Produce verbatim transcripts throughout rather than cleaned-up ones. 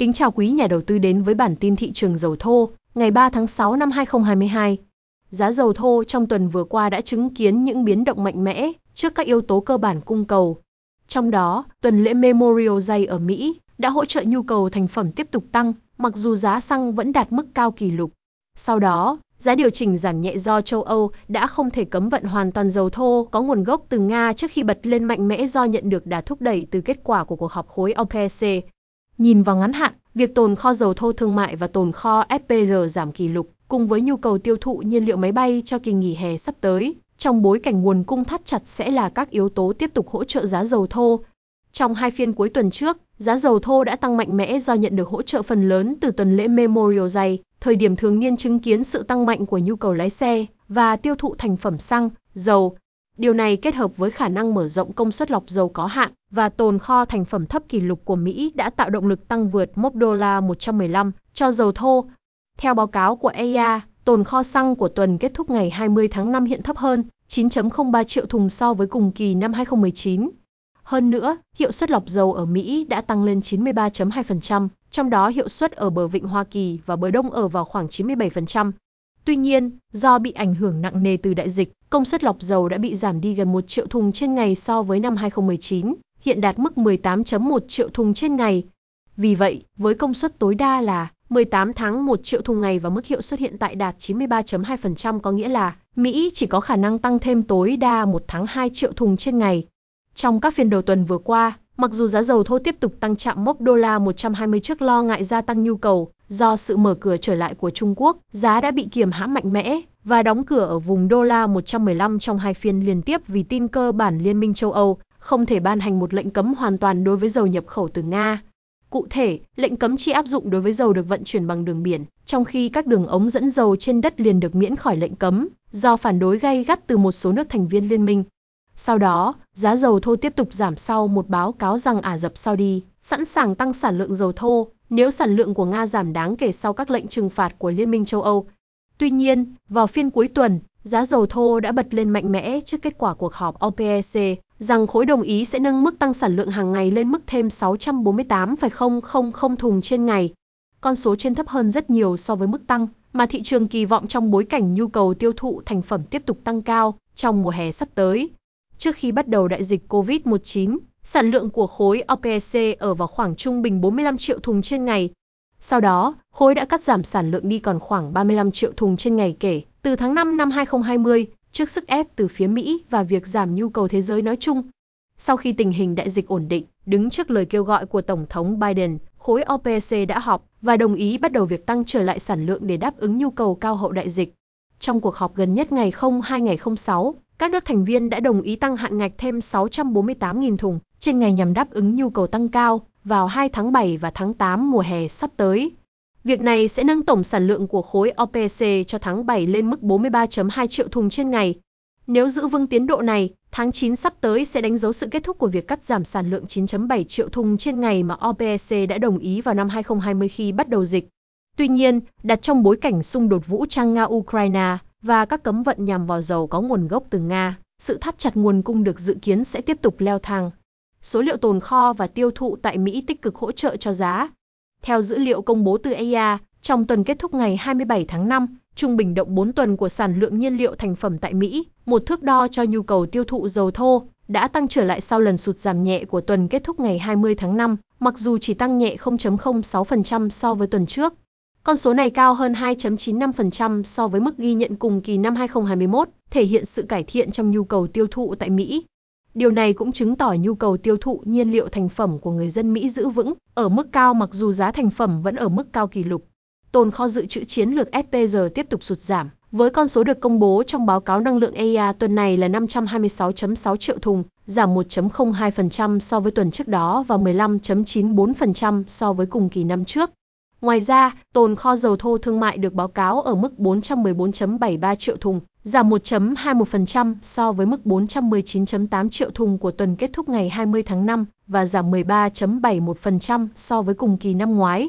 Kính chào quý nhà đầu tư đến với bản tin thị trường dầu thô, ngày ba tháng sáu năm hai nghìn không trăm hai mươi hai. Giá dầu thô trong tuần vừa qua đã chứng kiến những biến động mạnh mẽ trước các yếu tố cơ bản cung cầu. Trong đó, tuần lễ Memorial Day ở Mỹ đã hỗ trợ nhu cầu thành phẩm tiếp tục tăng, mặc dù giá xăng vẫn đạt mức cao kỷ lục. Sau đó, giá điều chỉnh giảm nhẹ do châu Âu đã không thể cấm vận hoàn toàn dầu thô có nguồn gốc từ Nga trước khi bật lên mạnh mẽ do nhận được đà thúc đẩy từ kết quả của cuộc họp khối OPEC. Nhìn vào ngắn hạn, việc tồn kho dầu thô thương mại và tồn kho S P R giảm kỷ lục, cùng với nhu cầu tiêu thụ nhiên liệu máy bay cho kỳ nghỉ hè sắp tới, trong bối cảnh nguồn cung thắt chặt sẽ là các yếu tố tiếp tục hỗ trợ giá dầu thô. Trong hai phiên cuối tuần trước, giá dầu thô đã tăng mạnh mẽ do nhận được hỗ trợ phần lớn từ tuần lễ Memorial Day, thời điểm thường niên chứng kiến sự tăng mạnh của nhu cầu lái xe và tiêu thụ thành phẩm xăng, dầu. Điều này kết hợp với khả năng mở rộng công suất lọc dầu có hạn và tồn kho thành phẩm thấp kỷ lục của Mỹ đã tạo động lực tăng vượt mốc đô la một trăm mười lăm cho dầu thô. Theo báo cáo của E I A, tồn kho xăng của tuần kết thúc ngày hai mươi tháng năm hiện thấp hơn chín phẩy không ba triệu thùng so với cùng kỳ năm hai nghìn không trăm mười chín. Hơn nữa, hiệu suất lọc dầu ở Mỹ đã tăng lên chín mươi ba phẩy hai phần trăm, trong đó hiệu suất ở bờ vịnh Hoa Kỳ và bờ Đông ở vào khoảng chín mươi bảy phần trăm. Tuy nhiên, do bị ảnh hưởng nặng nề từ đại dịch, công suất lọc dầu đã bị giảm đi gần một triệu thùng trên ngày so với năm hai nghìn không trăm mười chín, hiện đạt mức mười tám phẩy một triệu thùng trên ngày. Vì vậy, với công suất tối đa là mười tám tháng một triệu thùng ngày và mức hiệu suất hiện tại đạt chín mươi ba phẩy hai phần trăm có nghĩa là Mỹ chỉ có khả năng tăng thêm tối đa một tháng hai triệu thùng trên ngày. Trong các phiên đầu tuần vừa qua, mặc dù giá dầu thô tiếp tục tăng chạm mốc đô la một trăm hai mươi trước lo ngại gia tăng nhu cầu do sự mở cửa trở lại của Trung Quốc, giá đã bị kiềm hãm mạnh mẽ và đóng cửa ở vùng đô la một trăm mười lăm trong hai phiên liên tiếp vì tin cơ bản Liên minh châu Âu không thể ban hành một lệnh cấm hoàn toàn đối với dầu nhập khẩu từ Nga. Cụ thể, lệnh cấm chỉ áp dụng đối với dầu được vận chuyển bằng đường biển, trong khi các đường ống dẫn dầu trên đất liền được miễn khỏi lệnh cấm do phản đối gay gắt từ một số nước thành viên liên minh. Sau đó, giá dầu thô tiếp tục giảm sau một báo cáo rằng Ả Rập Saudi sẵn sàng tăng sản lượng dầu thô nếu sản lượng của Nga giảm đáng kể sau các lệnh trừng phạt của Liên minh châu Âu. Tuy nhiên, vào phiên cuối tuần, giá dầu thô đã bật lên mạnh mẽ trước kết quả cuộc họp OPEC rằng khối đồng ý sẽ nâng mức tăng sản lượng hàng ngày lên mức thêm sáu trăm bốn mươi tám phẩy không không không thùng trên ngày. Con số trên thấp hơn rất nhiều so với mức tăng mà thị trường kỳ vọng trong bối cảnh nhu cầu tiêu thụ thành phẩm tiếp tục tăng cao trong mùa hè sắp tới. Trước khi bắt đầu đại dịch covid mười chín, sản lượng của khối OPEC ở vào khoảng trung bình bốn mươi lăm triệu thùng trên ngày. Sau đó, khối đã cắt giảm sản lượng đi còn khoảng ba mươi lăm triệu thùng trên ngày kể từ tháng năm năm hai nghìn không trăm hai mươi, trước sức ép từ phía Mỹ và việc giảm nhu cầu thế giới nói chung. Sau khi tình hình đại dịch ổn định, đứng trước lời kêu gọi của Tổng thống Biden, khối OPEC đã họp và đồng ý bắt đầu việc tăng trở lại sản lượng để đáp ứng nhu cầu cao hậu đại dịch. Trong cuộc họp gần nhất ngày không hai ngày không sáu, các nước thành viên đã đồng ý tăng hạn ngạch thêm sáu trăm bốn mươi tám nghìn thùng trên ngày nhằm đáp ứng nhu cầu tăng cao vào hai tháng bảy và tháng tám mùa hè sắp tới. Việc này sẽ nâng tổng sản lượng của khối OPEC cho tháng bảy lên mức bốn mươi ba phẩy hai triệu thùng trên ngày. Nếu giữ vững tiến độ này, tháng chín sắp tới sẽ đánh dấu sự kết thúc của việc cắt giảm sản lượng chín phẩy bảy triệu thùng trên ngày mà OPEC đã đồng ý vào năm hai nghìn không trăm hai mươi khi bắt đầu dịch. Tuy nhiên, đặt trong bối cảnh xung đột vũ trang Nga-Ukraine và các cấm vận nhằm vào dầu có nguồn gốc từ Nga, sự thắt chặt nguồn cung được dự kiến sẽ tiếp tục leo thang. Số liệu tồn kho và tiêu thụ tại Mỹ tích cực hỗ trợ cho giá. Theo dữ liệu công bố từ E I A, trong tuần kết thúc ngày hai mươi bảy tháng năm, trung bình động bốn tuần của sản lượng nhiên liệu thành phẩm tại Mỹ, một thước đo cho nhu cầu tiêu thụ dầu thô, đã tăng trở lại sau lần sụt giảm nhẹ của tuần kết thúc ngày hai mươi tháng năm, mặc dù chỉ tăng nhẹ không phẩy không sáu phần trăm so với tuần trước. Con số này cao hơn hai phẩy chín lăm phần trăm so với mức ghi nhận cùng kỳ năm hai nghìn không trăm hai mươi mốt, thể hiện sự cải thiện trong nhu cầu tiêu thụ tại Mỹ. Điều này cũng chứng tỏ nhu cầu tiêu thụ nhiên liệu thành phẩm của người dân Mỹ giữ vững, ở mức cao mặc dù giá thành phẩm vẫn ở mức cao kỷ lục. Tồn kho dự trữ chiến lược S P R tiếp tục sụt giảm, với con số được công bố trong báo cáo năng lượng E I A tuần này là năm trăm hai mươi sáu phẩy sáu triệu thùng, giảm một phẩy không hai phần trăm so với tuần trước đó và mười lăm phẩy chín tư phần trăm so với cùng kỳ năm trước. Ngoài ra, tồn kho dầu thô thương mại được báo cáo ở mức bốn trăm mười bốn phẩy bảy ba triệu thùng, giảm một phẩy hai mươi mốt phần trăm so với mức bốn trăm mười chín phẩy tám triệu thùng của tuần kết thúc ngày hai mươi tháng năm và giảm mười ba phẩy bảy mươi mốt phần trăm so với cùng kỳ năm ngoái.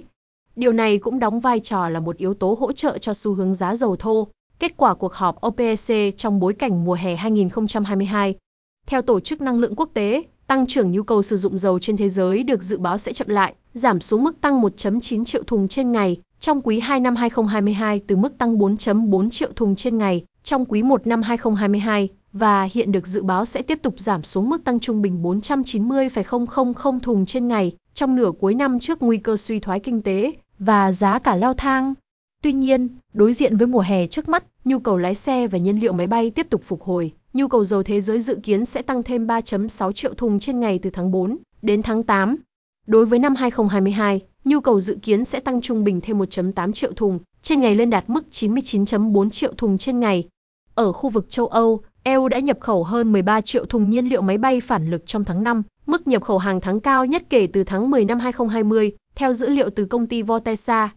Điều này cũng đóng vai trò là một yếu tố hỗ trợ cho xu hướng giá dầu thô, kết quả cuộc họp OPEC trong bối cảnh mùa hè hai nghìn không trăm hai mươi hai. Theo Tổ chức Năng lượng Quốc tế, tăng trưởng nhu cầu sử dụng dầu trên thế giới được dự báo sẽ chậm lại, giảm xuống mức tăng một phẩy chín triệu thùng trên ngày trong quý hai năm hai không hai hai từ mức tăng bốn phẩy bốn triệu thùng trên ngày trong quý một năm hai không hai hai và hiện được dự báo sẽ tiếp tục giảm xuống mức tăng trung bình bốn trăm chín mươi nghìn thùng trên ngày trong nửa cuối năm trước nguy cơ suy thoái kinh tế và giá cả leo thang. Tuy nhiên, đối diện với mùa hè trước mắt, nhu cầu lái xe và nhiên liệu máy bay tiếp tục phục hồi. Nhu cầu dầu thế giới dự kiến sẽ tăng thêm ba phẩy sáu triệu thùng trên ngày từ tháng tư đến tháng tám. Đối với năm hai không hai hai, nhu cầu dự kiến sẽ tăng trung bình thêm một phẩy tám triệu thùng trên ngày lên đạt mức chín mươi chín phẩy bốn triệu thùng trên ngày. Ở khu vực châu Âu, e u đã nhập khẩu hơn mười ba triệu thùng nhiên liệu máy bay phản lực trong tháng năm, mức nhập khẩu hàng tháng cao nhất kể từ tháng mười năm hai không hai không, theo dữ liệu từ công ty Vortesa.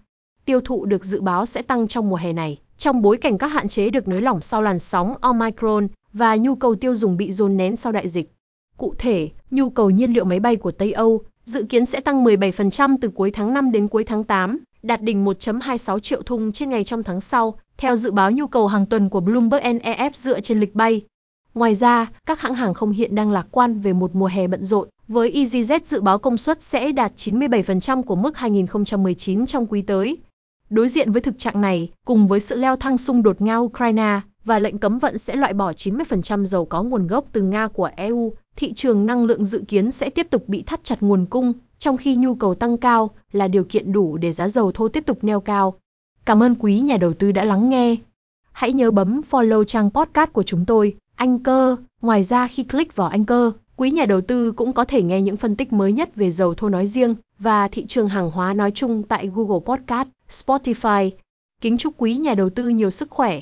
Tiêu thụ được dự báo sẽ tăng trong mùa hè này, trong bối cảnh các hạn chế được nới lỏng sau làn sóng Omicron và nhu cầu tiêu dùng bị dồn nén sau đại dịch. Cụ thể, nhu cầu nhiên liệu máy bay của Tây Âu dự kiến sẽ tăng mười bảy phần trăm từ cuối tháng năm đến cuối tháng tám, đạt đỉnh một phẩy hai mươi sáu triệu thùng trên ngày trong tháng sau, theo dự báo nhu cầu hàng tuần của Bloomberg N E F dựa trên lịch bay. Ngoài ra, các hãng hàng không hiện đang lạc quan về một mùa hè bận rộn, với EasyJet dự báo công suất sẽ đạt chín mươi bảy phần trăm của mức hai không một chín trong quý tới. Đối diện với thực trạng này, cùng với sự leo thang xung đột Nga-Ukraine và lệnh cấm vận sẽ loại bỏ chín mươi phần trăm dầu có nguồn gốc từ Nga của e u, thị trường năng lượng dự kiến sẽ tiếp tục bị thắt chặt nguồn cung, trong khi nhu cầu tăng cao là điều kiện đủ để giá dầu thô tiếp tục neo cao. Cảm ơn quý nhà đầu tư đã lắng nghe. Hãy nhớ bấm follow trang podcast của chúng tôi, Anchor. Ngoài ra khi click vào Anchor, quý nhà đầu tư cũng có thể nghe những phân tích mới nhất về dầu thô nói riêng và thị trường hàng hóa nói chung tại Google Podcast, Spotify. Kính chúc quý nhà đầu tư nhiều sức khỏe.